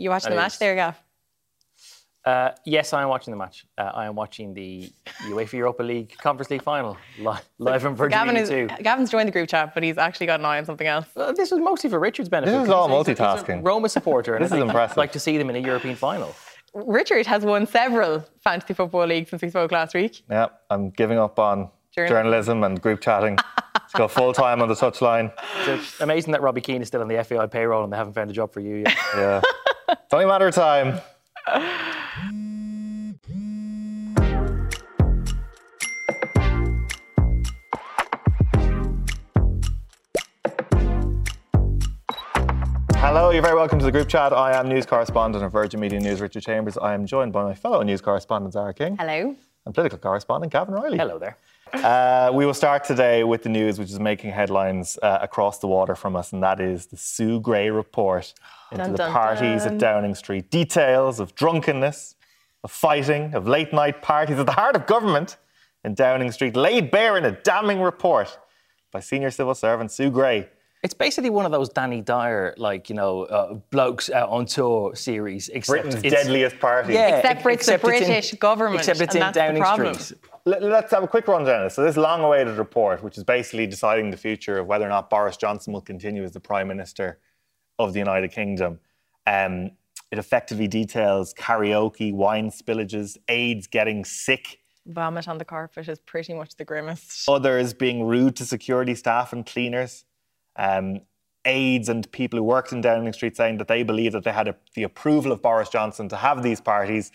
You watching the match there, Gav? Yes, I am watching the match. I am watching the UEFA Europa League Conference League final live from Virginia 2. Gavin's joined the group chat, but he's actually got an eye on something else. This was mostly for Richard's benefit. This is all multitasking. He's a Roma supporter. And this is impressive. I'd like to see them in a European final. Richard has won several fantasy football leagues since we spoke last week. Yeah, I'm giving up on journalism and group chatting. Let's go full-time on the touchline. It's amazing that Robbie Keane is still on the FAI payroll and they haven't found a job for you yet. Yeah. It's only a matter of time. Hello, you're very welcome to the group chat. I am news correspondent of Virgin Media News, Richard Chambers. I am joined by my fellow news correspondent, Zara King. Hello. And political correspondent, Gavin Riley. Hello there. We will start today with the news which is making headlines across the water from us, and that is the Sue Gray report into the parties at Downing Street. Details of drunkenness, of fighting, of late-night parties at the heart of government in Downing Street laid bare in a damning report by senior civil servant Sue Gray. It's basically one of those Danny Dyer, blokes out on tour series. Except Britain's deadliest party. Yeah, except the British government. Except it's in Downing Street. Let's have a quick rundown of this. So this long-awaited report, which is basically deciding the future of whether or not Boris Johnson will continue as the Prime Minister of the United Kingdom. It effectively details karaoke, wine spillages, aides getting sick. Vomit on the carpet is pretty much the grimmest. Others being rude to security staff and cleaners. Aides and people who worked in Downing Street saying that they believe that they had the approval of Boris Johnson to have these parties,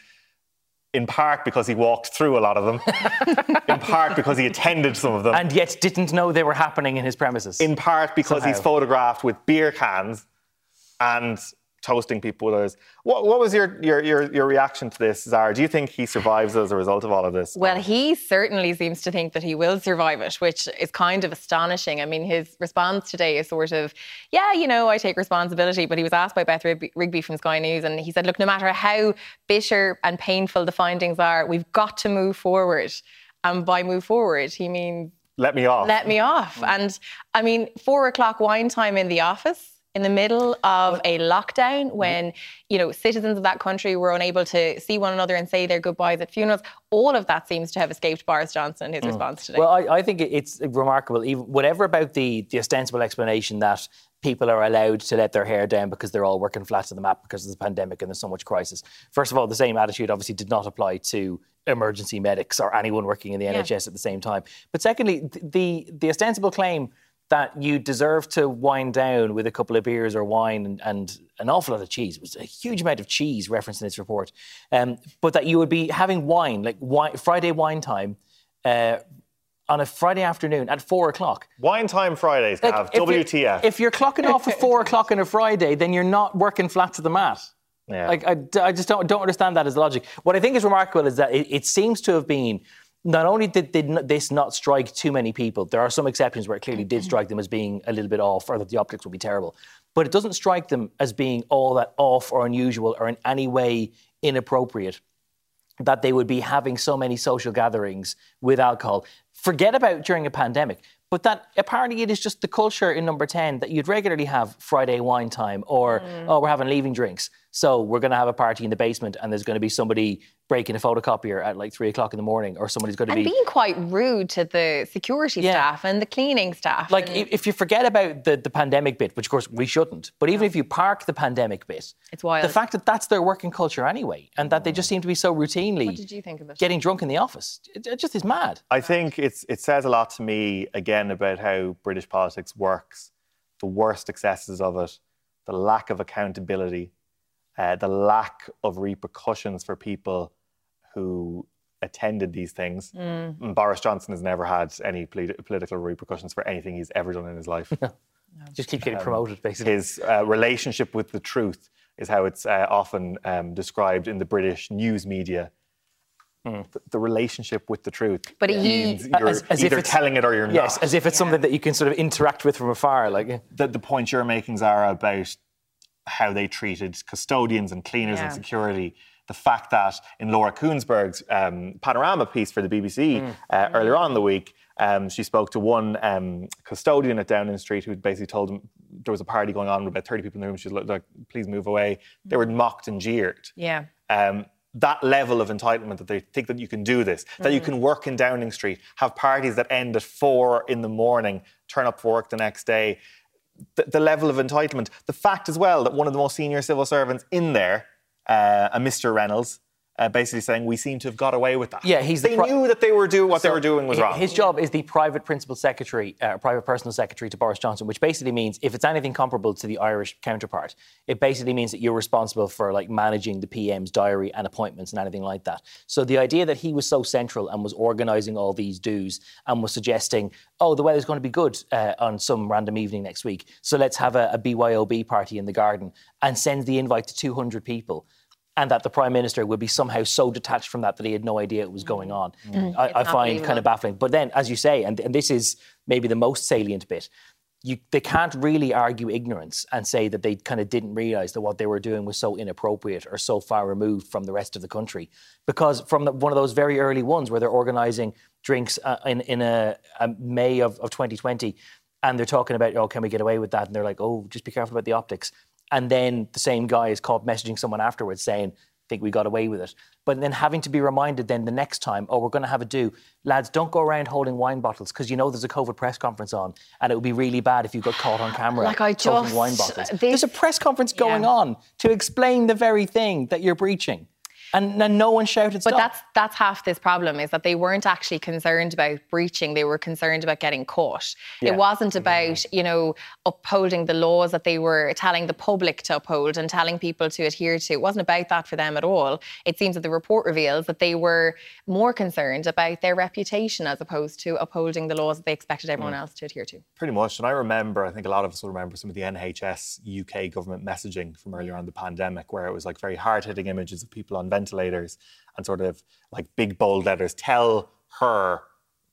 in part because he walked through a lot of them, in part because he attended some of them. And yet didn't know they were happening in his premises. In part because somehow he's photographed with beer cans and toasting people with others. What was your reaction to this, Zara? Do you think he survives as a result of all of this? Well, he certainly seems to think that he will survive it, which is kind of astonishing. I mean, his response today is sort of, I take responsibility. But he was asked by Beth Rigby from Sky News, and he said, look, no matter how bitter and painful the findings are, we've got to move forward. And by move forward, he means... Let me off. Mm. And, 4:00 wine time in the office, in the middle of a lockdown when, citizens of that country were unable to see one another and say their goodbyes at funerals. All of that seems to have escaped Boris Johnson and his response today. Well, I think it's remarkable, even whatever about the ostensible explanation that people are allowed to let their hair down because they're all working flat to the mat because of the pandemic and there's so much crisis. First of all, the same attitude obviously did not apply to emergency medics or anyone working in the NHS at the same time. But secondly, the ostensible claim that you deserve to wind down with a couple of beers or wine and an awful lot of cheese. It was a huge amount of cheese referenced in this report. But that you would be having wine, Friday wine time, on a Friday afternoon at 4:00. Wine time Fridays, Gav, WTF. If you're clocking off at 4:00 on a Friday, then you're not working flat to the mat. Yeah. I just don't understand that as logic. What I think is remarkable is that it seems to have been... Not only did this not strike too many people, there are some exceptions where it clearly did strike them as being a little bit off or that the optics would be terrible, but it doesn't strike them as being all that off or unusual or in any way inappropriate that they would be having so many social gatherings with alcohol. Forget about during a pandemic, but that apparently it is just the culture in number 10 that you'd regularly have Friday wine time or, we're having leaving drinks. So we're going to have a party in the basement and there's going to be somebody breaking a photocopier at 3:00 in the morning or somebody's going to be... And being quite rude to the security staff and the cleaning staff. If you forget about the pandemic bit, which of course we shouldn't, but even if you park the pandemic bit... It's wild. The fact that that's their working culture anyway and that they just seem to be so routinely... What did you think of it? ...getting drunk in the office. It just is mad. I think it says a lot to me, again, about how British politics works, the worst excesses of it, the lack of accountability... the lack of repercussions for people who attended these things. Boris Johnson has never had any political repercussions for anything he's ever done in his life. Just keeps getting promoted, basically. His relationship with the truth is how it's often described in the British news media. Mm. The relationship with the truth. But he, you're as either telling it or you're not. Yes, as if it's something that you can sort of interact with from afar. Like the point you're making, Zara, about how they treated custodians and cleaners and security. The fact that in Laura Koonsberg's panorama piece for the BBC earlier on in the week, she spoke to one custodian at Downing Street who basically told him there was a party going on with about 30 people in the room. She was like, please move away. They were mocked and jeered. Yeah. That level of entitlement that they think that you can do this, that you can work in Downing Street, have parties that end at 4 in the morning, turn up for work the next day. The level of entitlement. The fact as well that one of the most senior civil servants in there, a Mr. Reynolds, basically saying we seem to have got away with that. Yeah, they knew that they were doing what they were doing was wrong. His job is the private principal secretary, private personal secretary to Boris Johnson, which basically means if it's anything comparable to the Irish counterpart, it basically means that you're responsible for like managing the PM's diary and appointments and anything like that. So the idea that he was so central and was organising all these do's and was suggesting, oh, the weather's going to be good on some random evening next week, so let's have a BYOB party in the garden and send the invite to 200 people. And that the Prime Minister would be somehow so detached from that that he had no idea it was going on. Mm. I find kind of baffling. But then, as you say, and this is maybe the most salient bit, they can't really argue ignorance and say that they kind of didn't realise that what they were doing was so inappropriate or so far removed from the rest of the country. Because from one of those very early ones where they're organising drinks in May of 2020 and they're talking about, oh, can we get away with that? And they're like, oh, just be careful about the optics. And then the same guy is caught messaging someone afterwards saying, I think we got away with it. But then having to be reminded then the next time, oh, we're going to have a do. Lads, don't go around holding wine bottles because you know there's a COVID press conference on and it would be really bad if you got caught on camera holding wine bottles. There's a press conference going on to explain the very thing that you're breaching. And no one shouted stop. But that's half this problem, is that they weren't actually concerned about breaching. They were concerned about getting caught. Yeah. It wasn't about, you know, upholding the laws that they were telling the public to uphold and telling people to adhere to. It wasn't about that for them at all. It seems that the report reveals that they were more concerned about their reputation as opposed to upholding the laws that they expected everyone else to adhere to. Pretty much. And I think a lot of us will remember some of the NHS UK government messaging from earlier on in the pandemic, where it was like very hard-hitting images of people on ventilators and sort of like big bold letters, tell her,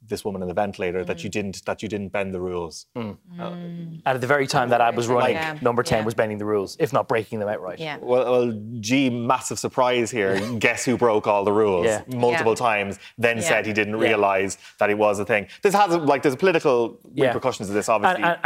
this woman in the ventilator, that you didn't bend the rules. Mm. And at the very time that ad was running, number 10 was bending the rules, if not breaking them outright. Yeah. Well, gee, massive surprise here. Guess who broke all the rules multiple times, then said he didn't realise that it was a thing. This has, like, there's political repercussions of this, obviously, for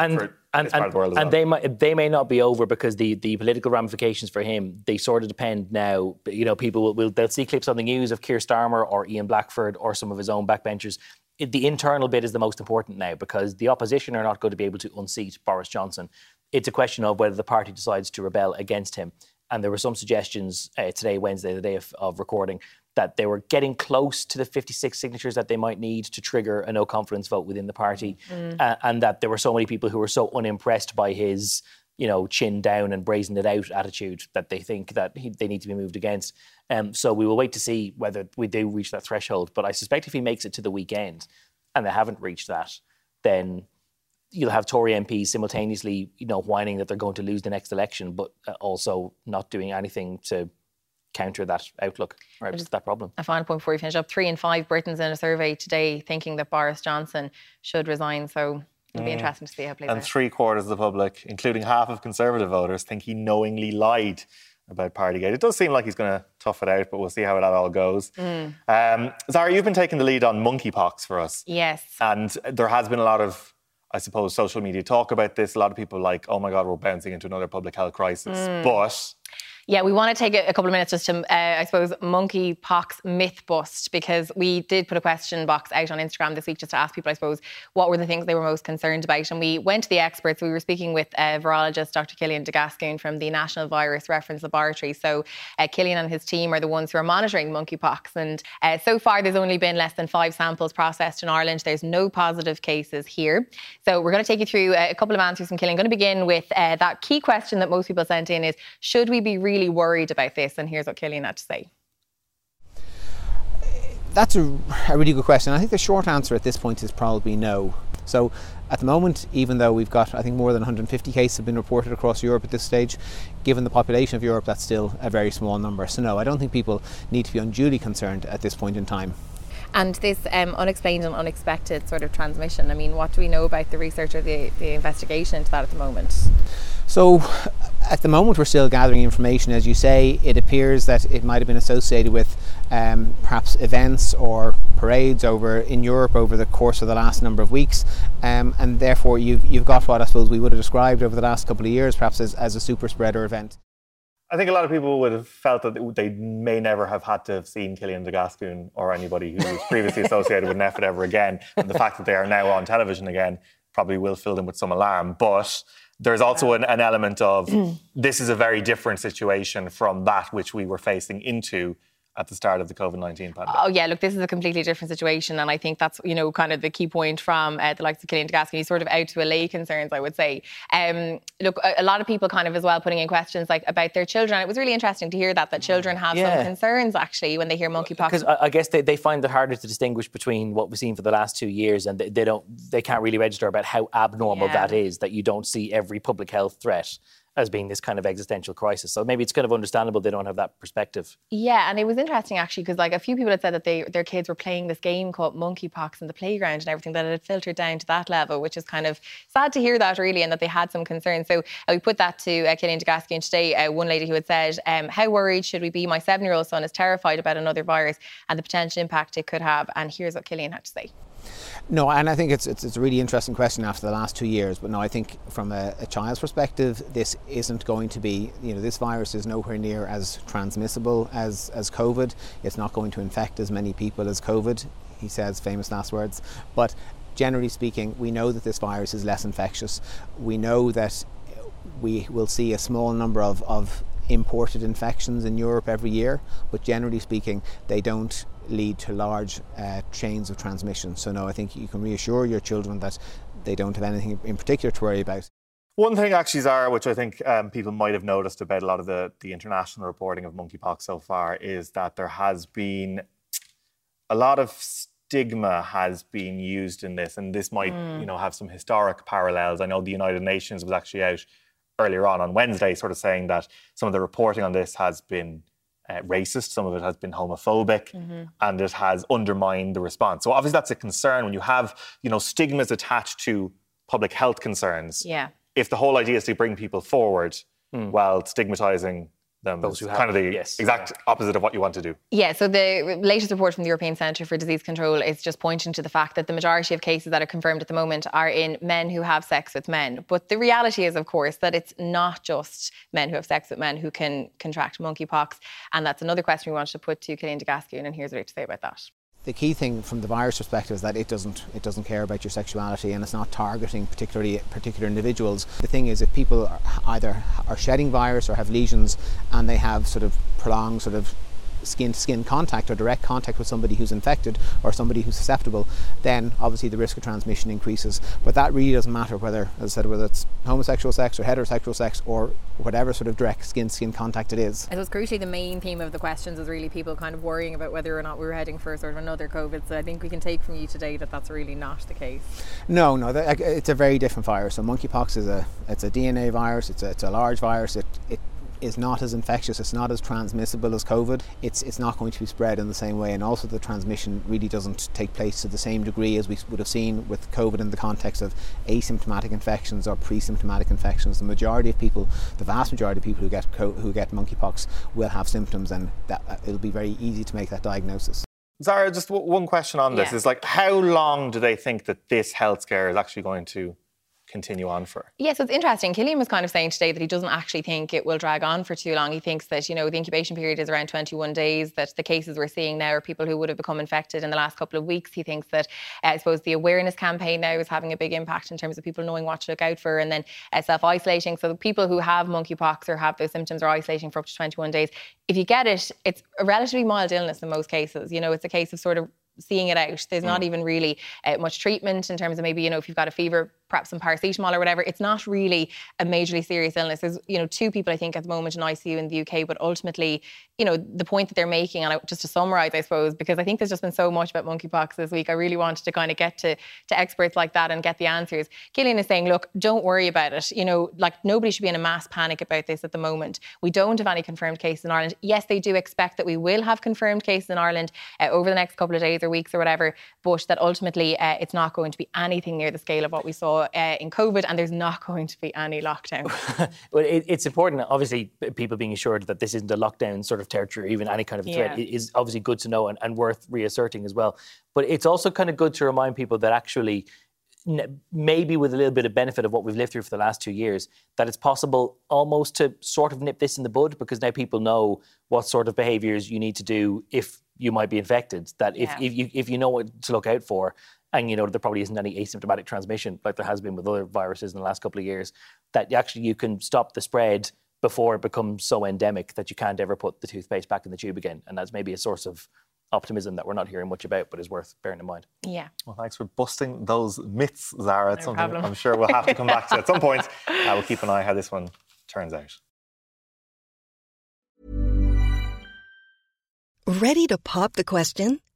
this part of the world as well. And they may not be over because the political ramifications for him, they sort of depend now. You know, people they'll see clips on the news of Keir Starmer or Ian Blackford or some of his own backbenchers. The internal bit is the most important now because the opposition are not going to be able to unseat Boris Johnson. It's a question of whether the party decides to rebel against him. And there were some suggestions today, Wednesday, the day of recording, that they were getting close to the 56 signatures that they might need to trigger a no-confidence vote within the party. Mm. And that there were so many people who were so unimpressed by his, you know, chin down and brazen it out attitude that they think that they need to be moved against. So we will wait to see whether we do reach that threshold. But I suspect if he makes it to the weekend and they haven't reached that, then you'll have Tory MPs simultaneously, you know, whining that they're going to lose the next election, but also not doing anything to counter that outlook, or that problem. A final point before we finish up. 3 in 5 Britons in a survey today thinking that Boris Johnson should resign, so it'll be interesting to see how it plays out. And 3/4 of the public, including half of Conservative voters, think he knowingly lied about Partygate. It does seem like he's going to tough it out, but we'll see how that all goes. Mm. Zara, you've been taking the lead on monkeypox for us. Yes. And there has been a lot of, I suppose, social media talk about this. A lot of people like, oh my God, we're bouncing into another public health crisis. Mm. But yeah, we want to take a couple of minutes just to, I suppose, monkeypox myth bust, because we did put a question box out on Instagram this week just to ask people, I suppose, what were the things they were most concerned about. And we went to the experts. We were speaking with virologist Dr. Cillian de Gascun from the National Virus Reference Laboratory. So Cillian and his team are the ones who are monitoring monkeypox. And so far, there's only been less than 5 samples processed in Ireland. There's no positive cases here. So we're going to take you through a couple of answers from Cillian. I'm going to begin with that key question that most people sent in is, should we be really worried about this? And here's what Cillian had to say. That's a really good question. I think the short answer at this point is probably no. So at the moment, even though we've got, I think, more than 150 cases have been reported across Europe at this stage, given the population of Europe, that's still a very small number. So no, I don't think people need to be unduly concerned at this point in time. And this unexplained and unexpected sort of transmission, I mean, what do we know about the research or the investigation into that at the moment? So at the moment we're still gathering information. As you say, it appears that it might have been associated with perhaps events or parades over in Europe over the course of the last number of weeks, and therefore you've got what I suppose we would have described over the last couple of years perhaps as a super spreader event. I think a lot of people would have felt that they may never have had to have seen Cillian de Gascun or anybody who was previously associated with NVRL ever again. And the fact that they are now on television again probably will fill them with some alarm. But there's also an element of this is a very different situation from that which we were facing into at the start of the COVID-19 pandemic. Oh yeah, look, this is a completely different situation, and I think that's, you know, kind of the key point from the likes of Cillian de Gascun. He's sort of out to allay concerns, I would say. Look, a lot of people kind of as well putting in questions like about their children. It was really interesting to hear that children have some concerns actually when they hear monkeypox. Because I guess they find it harder to distinguish between what we've seen for the last 2 years, and they can't really register about how abnormal that is, that you don't see every public health threat as being this kind of existential crisis. So maybe it's kind of understandable they don't have that perspective. Yeah, and it was interesting actually because a few people had said that their kids were playing this game called Monkeypox in the playground and everything, that it had filtered down to that level, which is kind of sad to hear that really, and that they had some concerns. So we put that to Cillian de Gascun today, one lady who had said, how worried should we be? My 7-year-old son is terrified about another virus and the potential impact it could have. And here's what Cillian had to say. No, and I think it's a really interesting question after the last 2 years. But no, I think from a child's perspective, this isn't going to be, this virus is nowhere near as transmissible as COVID. It's not going to infect as many people as COVID, he says, famous last words. But generally speaking, we know that this virus is less infectious. We know that we will see a small number of imported infections in Europe every year, but generally speaking, they don't lead to large chains of transmission. So no, I think you can reassure your children that they don't have anything in particular to worry about. One thing actually, Zara, which I think people might have noticed about a lot of the international reporting of monkeypox so far is that there has been a lot of stigma has been used in this, and this might have some historic parallels. I know the United Nations was actually out earlier on Wednesday sort of saying that some of the reporting on this has been racist, some of it has been homophobic, and it has undermined the response. So obviously that's a concern when you have, stigmas attached to public health concerns. Yeah. If the whole idea is to bring people forward while stigmatising them, those who kind of the exact opposite of what you want to do. Yeah, so the latest report from the European Centre for Disease Control is just pointing to the fact that the majority of cases that are confirmed at the moment are in men who have sex with men. But the reality is, of course, that it's not just men who have sex with men who can contract monkeypox. And that's another question we wanted to put to Cillian de Gascun, and here's what I have to say about that. The key thing from the virus perspective is that it doesn't care about your sexuality, and it's not targeting particular individuals. The thing is, if people are either shedding virus or have lesions and they have sort of prolonged sort of skin-to-skin contact or direct contact with somebody who's infected or somebody who's susceptible, then obviously the risk of transmission increases. But that really doesn't matter whether, as I said, whether it's homosexual sex or heterosexual sex or whatever sort of direct skin-to-skin contact it is. I suppose crucially the main theme of the questions is really people kind of worrying about whether or not we're heading for sort of another COVID. So I think we can take from you today that that's really not the case. No, it's a very different virus. So monkeypox is a DNA virus. It's a large virus. It is not as infectious, it's not as transmissible as COVID, it's not going to be spread in the same way, and also the transmission really doesn't take place to the same degree as we would have seen with COVID in the context of asymptomatic infections or pre-symptomatic infections. The majority of people, the vast majority of people who get monkeypox will have symptoms, and that it'll be very easy to make that diagnosis. Zara, just one question on this is how long do they think that this health scare is actually going to continue on for? Yeah, so it's interesting. Cillian was kind of saying today that he doesn't actually think it will drag on for too long. He thinks that, the incubation period is around 21 days, that the cases we're seeing now are people who would have become infected in the last couple of weeks. He thinks that, I suppose, the awareness campaign now is having a big impact in terms of people knowing what to look out for, and then self-isolating. So the people who have monkeypox or have those symptoms are isolating for up to 21 days. If you get it, it's a relatively mild illness in most cases. It's a case of sort of seeing it out. There's not even really much treatment in terms of maybe, if you've got a fever, perhaps some paracetamol or whatever. It's not really a majorly serious illness. There's, you know, two people, I think, at the moment in ICU in the UK, but ultimately, you know, the point that they're making, and just to summarise, I suppose, because I think there's just been so much about monkeypox this week, I really wanted to kind of get to experts like that and get the answers. Cillian is saying, look, don't worry about it. You know, like, nobody should be in a mass panic about this at the moment. We don't have any confirmed cases in Ireland. Yes, they do expect that we will have confirmed cases in Ireland over the next couple of days or weeks or whatever, but that ultimately it's not going to be anything near the scale of what we saw in COVID, and there's not going to be any lockdown. Well, it's important, obviously, people being assured that this isn't a lockdown sort of territory, or even any kind of threat, is obviously good to know and worth reasserting as well. But it's also kind of good to remind people that actually, maybe with a little bit of benefit of what we've lived through for the last 2 years, that it's possible almost to sort of nip this in the bud, because now people know what sort of behaviours you need to do if you might be infected, that if you know what to look out for, and you know there probably isn't any asymptomatic transmission like there has been with other viruses in the last couple of years, that actually you can stop the spread before it becomes so endemic that you can't ever put the toothpaste back in the tube again. And that's maybe a source of optimism that we're not hearing much about, but is worth bearing in mind. Yeah. Well, thanks for busting those myths, Zara. It's something problem. I'm sure we'll have to come back to at some point. We'll keep an eye how this one turns out. Ready to pop the question?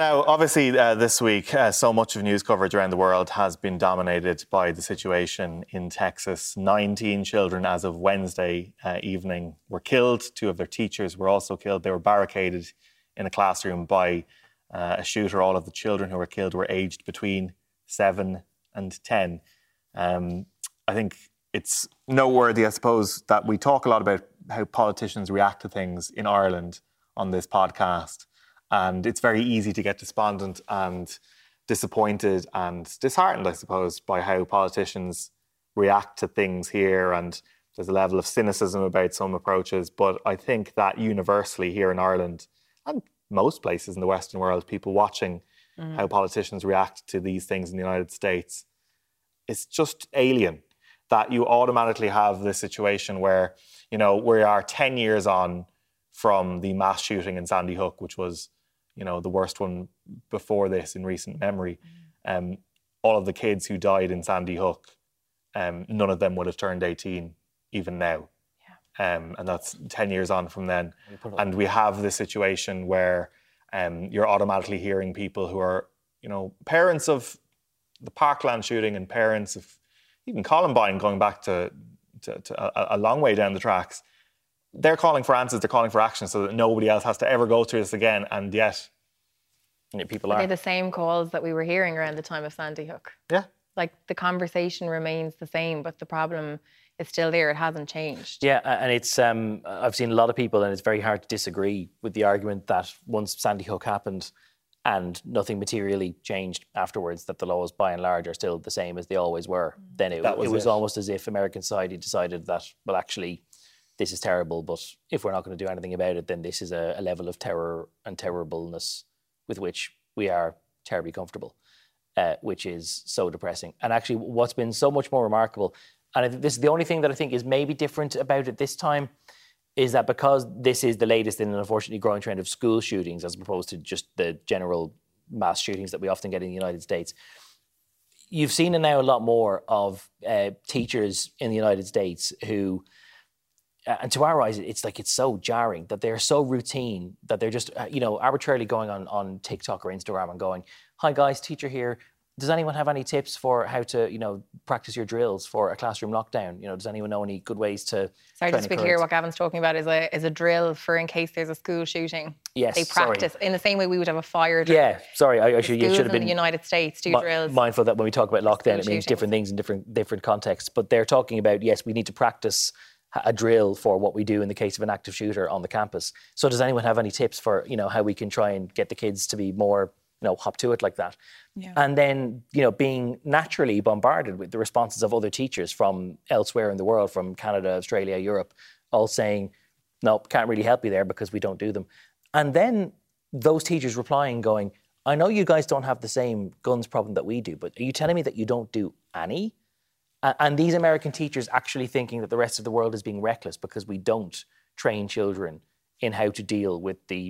Now, obviously, this week, so much of news coverage around the world has been dominated by the situation in Texas. 19 children, as of Wednesday evening, were killed. Two of their teachers were also killed. They were barricaded in a classroom by a shooter. All of the children who were killed were aged between 7 and 10. I think it's noteworthy, I suppose, that we talk a lot about how politicians react to things in Ireland on this podcast. And it's very easy to get despondent and disappointed and disheartened, I suppose, by how politicians react to things here. And there's a level of cynicism about some approaches. But I think that universally here in Ireland and most places in the Western world, people watching how politicians react to these things in the United States, it's just alien that you automatically have this situation where, you know, we are 10 years on from the mass shooting in Sandy Hook, which was, you know, the worst one before this in recent memory. All of the kids who died in Sandy Hook, none of them would have turned 18 even now. Yeah. And that's 10 years on from then. And we have this situation where you're automatically hearing people who are, you know, parents of the Parkland shooting and parents of even Columbine, going back to a long way down the tracks. They're calling for answers, they're calling for action so that nobody else has to ever go through this again, and yet people are. They're the same calls that we were hearing around the time of Sandy Hook. Yeah. Like, the conversation remains the same, but the problem is still there, it hasn't changed. Yeah, and it's, I've seen a lot of people, and it's very hard to disagree with the argument that once Sandy Hook happened and nothing materially changed afterwards, that the laws by and large are still the same as they always were. Then it was almost as if American society decided that, well, actually, this is terrible, but if we're not going to do anything about it, then this is a level of terror and terribleness with which we are terribly comfortable, which is so depressing. And actually, what's been so much more remarkable, and this is the only thing that I think is maybe different about it this time, is that because this is the latest in an unfortunately growing trend of school shootings as opposed to just the general mass shootings that we often get in the United States, you've seen it now a lot more of teachers in the United States who, and to our eyes, it's like it's so jarring that they're so routine that they're just, you know, arbitrarily going on TikTok or Instagram and going, "Hi guys, teacher here. Does anyone have any tips for how to, you know, practice your drills for a classroom lockdown? You know, does anyone know any good ways to..." Sorry, just to be clear, what Gavin's talking about is a drill for in case there's a school shooting. Yes, they practice in the same way we would have a fire drill. Yeah, sorry, you should have been... in the United States do drills. Mindful that when we talk about lockdown, it means different things in different contexts. But they're talking about, yes, we need to practice a drill for what we do in the case of an active shooter on the campus. So does anyone have any tips for, you know, how we can try and get the kids to be more... you know, hop to it like that. Yeah. And then, you know, being naturally bombarded with the responses of other teachers from elsewhere in the world, from Canada, Australia, Europe, all saying, "No, can't really help you there because we don't do them." And then those teachers replying going, "I know you guys don't have the same guns problem that we do, but are you telling me that you don't do any?" And these American teachers actually thinking that the rest of the world is being reckless because we don't train children in how to deal with the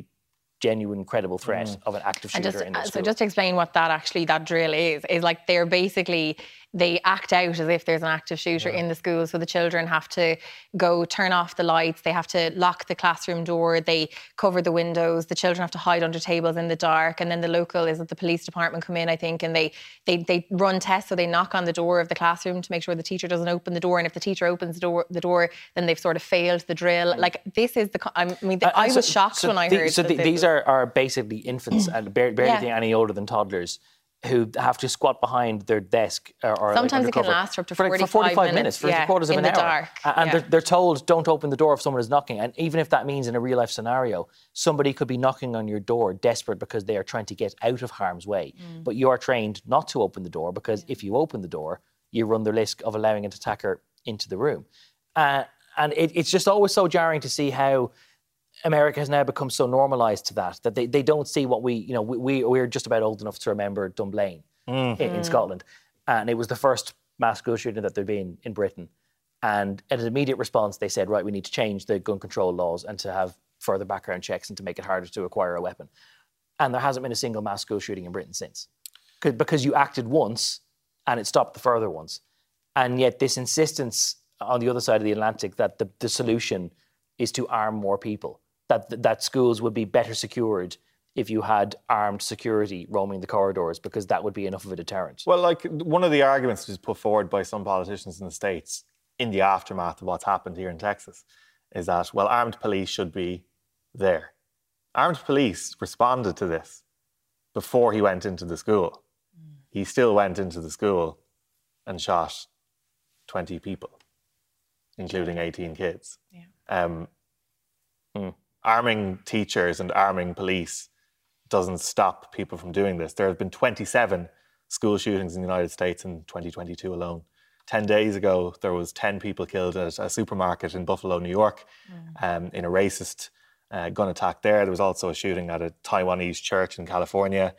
genuine, credible threat of an active shooter in the school. So just to explain what that drill is like they're basically, they act out as if there's an active shooter in the school. So the children have to go turn off the lights. They have to lock the classroom door. They cover the windows. The children have to hide under tables in the dark. And then the local is that the police department come in, I think, and they run tests. So they knock on the door of the classroom to make sure the teacher doesn't open the door. And if the teacher opens the door, then they've sort of failed the drill. Like this is the... I mean, I was shocked when I heard... So these are basically infants and barely any older than toddlers who have to squat behind their desk or sometimes it can last up to 45 minutes for quarters of an hour. In the dark. And they're told, don't open the door if someone is knocking. And even if that means in a real-life scenario, somebody could be knocking on your door desperate because they are trying to get out of harm's way. But you are trained not to open the door because if you open the door, you run the risk of allowing an attacker into the room. And it's just always so jarring to see how America has now become so normalised to that they don't see what we, you know, we're just about old enough to remember Dunblane in Scotland. And it was the first mass school shooting that there'd been in Britain. And as an immediate response, they said, right, we need to change the gun control laws and to have further background checks and to make it harder to acquire a weapon. And there hasn't been a single mass school shooting in Britain since. Because you acted once and it stopped the further ones. And yet this insistence on the other side of the Atlantic that the solution is to arm more people, that schools would be better secured if you had armed security roaming the corridors because that would be enough of a deterrent. Well, like, one of the arguments that is put forward by some politicians in the States in the aftermath of what's happened here in Texas is that, well, armed police should be there. Armed police responded to this before he went into the school. He still went into the school and shot 20 people, including 18 kids. Yeah. Arming teachers and arming police doesn't stop people from doing this. There have been 27 school shootings in the United States in 2022 alone. 10 days ago, there was 10 people killed at a supermarket in Buffalo, New York, in a racist gun attack there. There was also a shooting at a Taiwanese church in California.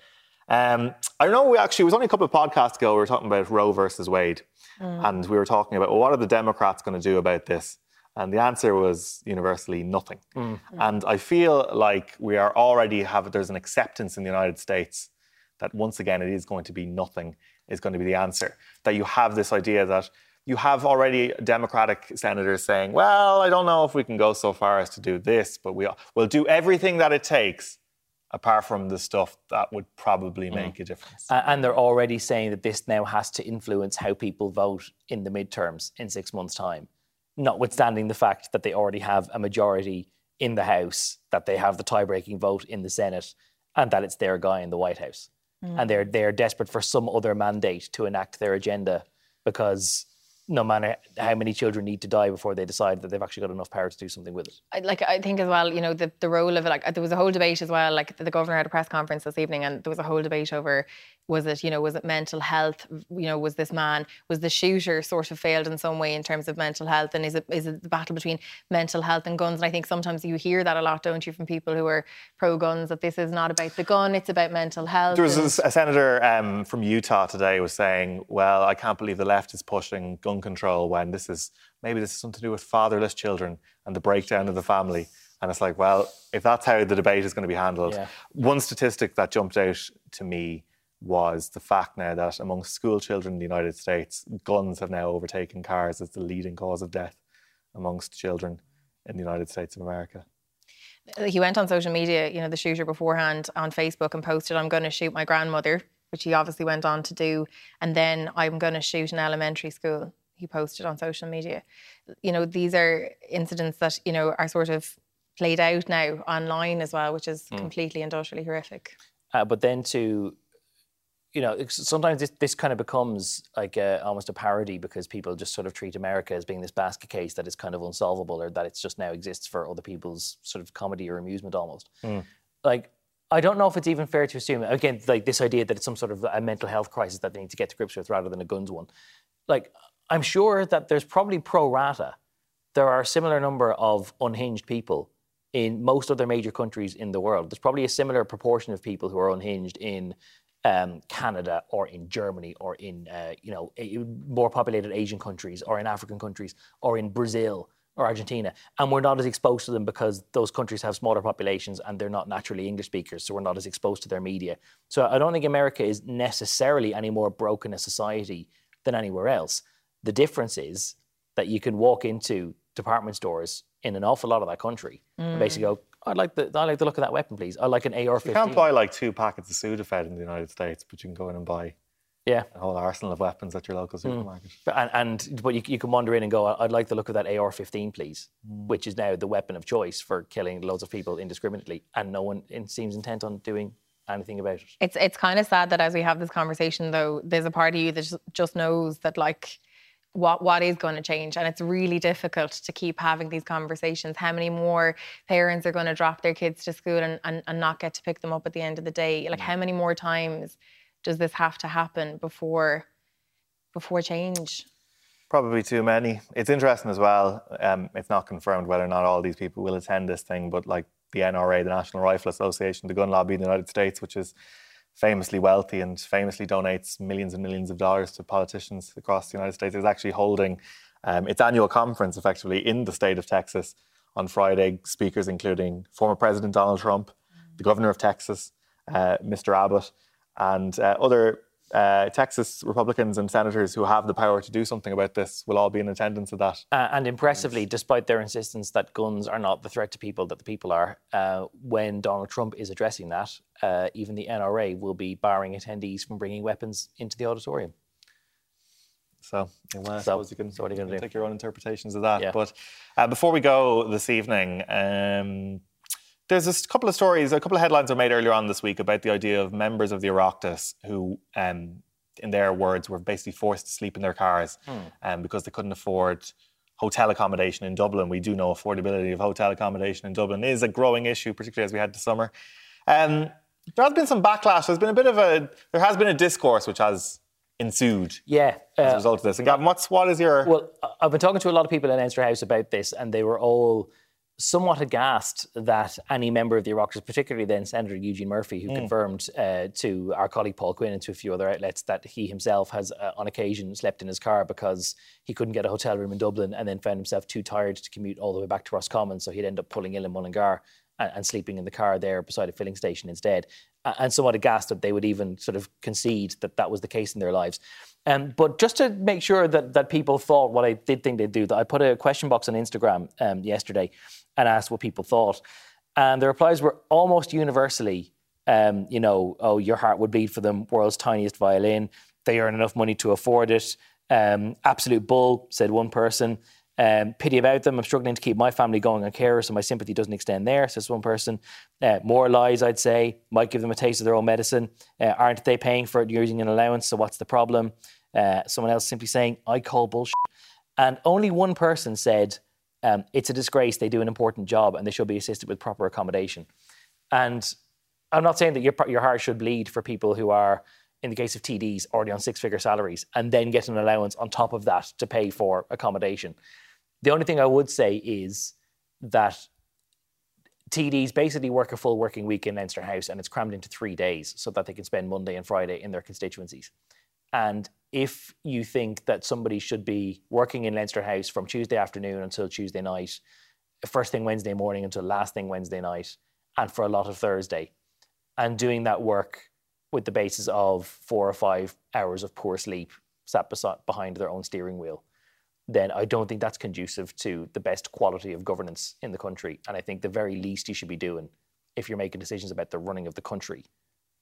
I know it was only a couple of podcasts ago, we were talking about Roe versus Wade. And we were talking about, well, what are the Democrats going to do about this? And the answer was universally nothing. And I feel like we are already there's an acceptance in the United States that once again, it is going to be nothing is going to be the answer. That you have this idea that you have already Democratic senators saying, well, I don't know if we can go so far as to do this, but we'll do everything that it takes apart from the stuff that would probably make a difference. And they're already saying that this now has to influence how people vote in the midterms in 6 months' time. Notwithstanding the fact that they already have a majority in the House, that they have the tie-breaking vote in the Senate, and that it's their guy in the White House. And they're desperate for some other mandate to enact their agenda because no matter how many children need to die before they decide that they've actually got enough power to do something with it. Like, I think as well, you know, the role of it, like, there was a whole debate as well, like the governor had a press conference this evening and there was a whole debate over, was it mental health? You know, was the shooter sort of failed in some way in terms of mental health? And is it the battle between mental health and guns? And I think sometimes you hear that a lot, don't you, from people who are pro-guns, that this is not about the gun, it's about mental health. There was a senator from Utah today was saying, well, I can't believe the left is pushing gun control when this is something to do with fatherless children and the breakdown of the family. And it's like, well, if that's how the debate is going to be handled. One statistic that jumped out to me was the fact now that amongst school children in the United States, guns have now overtaken cars as the leading cause of death amongst children in the United States of America. He went on social media, you know, the shooter beforehand on Facebook and posted, "I'm going to shoot my grandmother," which he obviously went on to do. And then, "I'm going to shoot an elementary school," he posted on social media. You know, these are incidents that, you know, are sort of played out now online as well, which is completely industrially horrific. But then to... you know, sometimes this kind of becomes like almost a parody, because people just sort of treat America as being this basket case that is kind of unsolvable, or that it's just now exists for other people's sort of comedy or amusement almost. Like, I don't know if it's even fair to assume, again, like this idea that it's some sort of a mental health crisis that they need to get to grips with rather than a guns one. Like, I'm sure that there's probably pro rata, there are a similar number of unhinged people in most other major countries in the world. There's probably a similar proportion of people who are unhinged in Canada or in Germany or in, you know, more populated Asian countries or in African countries or in Brazil or Argentina. And we're not as exposed to them because those countries have smaller populations and they're not naturally English speakers, so we're not as exposed to their media. So I don't think America is necessarily any more broken a society than anywhere else. The difference is that you can walk into department stores in an awful lot of that country and basically go, I'd like the look of that weapon, please. I like an AR-15. You can't buy like 2 packets of Sudafed in the United States, but you can go in and buy a whole arsenal of weapons at your local supermarket. But you can wander in and go, "I'd like the look of that AR-15, please," which is now the weapon of choice for killing loads of people indiscriminately, and no one seems intent on doing anything about it. It's kind of sad that as we have this conversation, though, there's a part of you that just knows that, like, what is going to change, and it's really difficult to keep having these conversations. How many more parents are going to drop their kids to school and not get to pick them up at the end of the day? Like, how many more times does this have to happen before change? Probably too many. It's interesting as well, it's not confirmed whether or not all these people will attend this thing, but like the NRA, the National Rifle Association, the gun lobby in the United States, which is famously wealthy and famously donates millions and millions of dollars to politicians across the United States, is actually holding its annual conference effectively in the state of Texas on Friday. Speakers including former President Donald Trump, the governor of Texas, Mr. Abbott, and other Texas Republicans and senators who have the power to do something about this will all be in attendance of that. And impressively, despite their insistence that guns are not the threat to people, that the people are, when Donald Trump is addressing that, even the NRA will be barring attendees from bringing weapons into the auditorium. So you can take your own interpretations of that. Yeah. But before we go this evening... there's a couple of stories, a couple of headlines were made earlier on this week about the idea of members of the Oireachtas who, in their words, were basically forced to sleep in their cars because they couldn't afford hotel accommodation in Dublin. We do know affordability of hotel accommodation in Dublin is a growing issue, particularly as we had the summer. There has been some backlash. There has been a discourse which has ensued as a result of this. And Gavin, what is your... Well, I've been talking to a lot of people in Leinster House about this, and they were all... somewhat aghast that any member of the Oireachtas, particularly then Senator Eugene Murphy, who confirmed to our colleague Paul Quinn and to a few other outlets that he himself has on occasion slept in his car because he couldn't get a hotel room in Dublin and then found himself too tired to commute all the way back to Roscommon, so he'd end up pulling ill in Mullingar and sleeping in the car there beside a filling station instead. And somewhat aghast that they would even sort of concede that that was the case in their lives. But just to make sure that people thought what I did think they'd do, that I put a question box on Instagram yesterday and asked what people thought. And the replies were almost universally, you know, "Oh, your heart would bleed for them, world's tiniest violin, they earn enough money to afford it, absolute bull," said one person. "Pity about them, I'm struggling to keep my family going on care, so my sympathy doesn't extend there," says one person. "More lies, I'd say, might give them a taste of their own medicine. Aren't they paying for it using an allowance, so what's the problem?" Someone else simply saying, "I call bullshit." And only one person said, "It's a disgrace, they do an important job and they should be assisted with proper accommodation." And I'm not saying that your heart should bleed for people who are, in the case of TDs, already on 6-figure salaries and then get an allowance on top of that to pay for accommodation. The only thing I would say is that TDs basically work a full working week in Leinster House and it's crammed into 3 days so that they can spend Monday and Friday in their constituencies. And if you think that somebody should be working in Leinster House from Tuesday afternoon until Tuesday night, first thing Wednesday morning until last thing Wednesday night, and for a lot of Thursday, and doing that work with the basis of 4 or 5 hours of poor sleep sat behind their own steering wheel, then I don't think that's conducive to the best quality of governance in the country. And I think the very least you should be doing if you're making decisions about the running of the country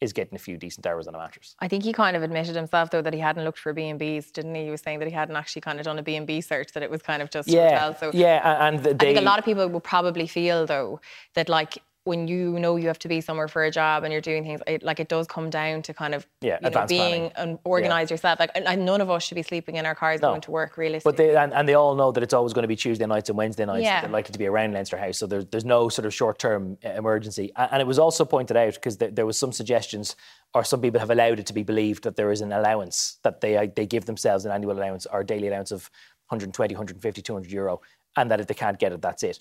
is getting a few decent hours on a mattress. I think he kind of admitted himself, though, that he hadn't looked for B&Bs, didn't he? He was saying that he hadn't actually kind of done a B&B search, that it was kind of just hotels. So yeah, and I think a lot of people will probably feel, though, that, like, when you know you have to be somewhere for a job and you're doing things, it does come down to kind of being organised yourself. Like, and none of us should be sleeping in our cars going to work, realistically. But they all know that it's always going to be Tuesday nights and Wednesday nights that they're likely to be around Leinster House, so there's no sort of short-term emergency. And it was also pointed out, because there was some suggestions, or some people have allowed it to be believed, that there is an allowance, that they give themselves an annual allowance or daily allowance of 120, 150, 200 euro, and that if they can't get it, that's it.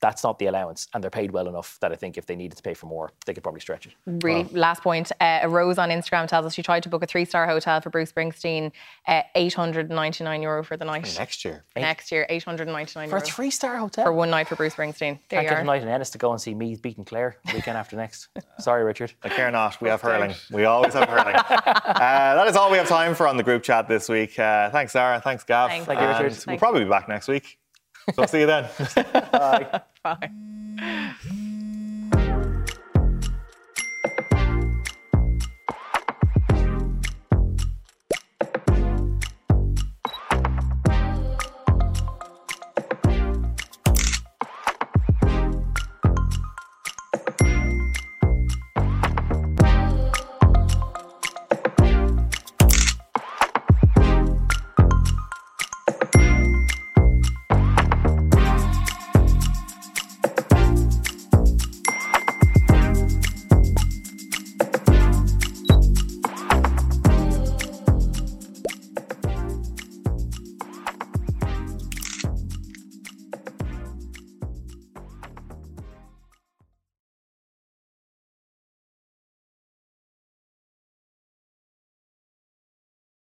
That's not the allowance, and they're paid well enough that I think if they needed to pay for more, they could probably stretch it. Really, last point. Rose on Instagram tells us she tried to book a 3-star hotel for Bruce Springsteen, €899 for the night. Next year. Next year, €899. For a 3-star hotel? For one night for Bruce Springsteen. There you are. Can't get a night in Ennis to go and see me beating Clare weekend after next. Sorry, Richard. I care not. We have hurling. We always have hurling. That is all we have time for on the group chat this week. Thanks, Zara. Thanks, Gav. Thank you, Richard. We'll probably be back next week. So I'll see you then. Bye. Bye.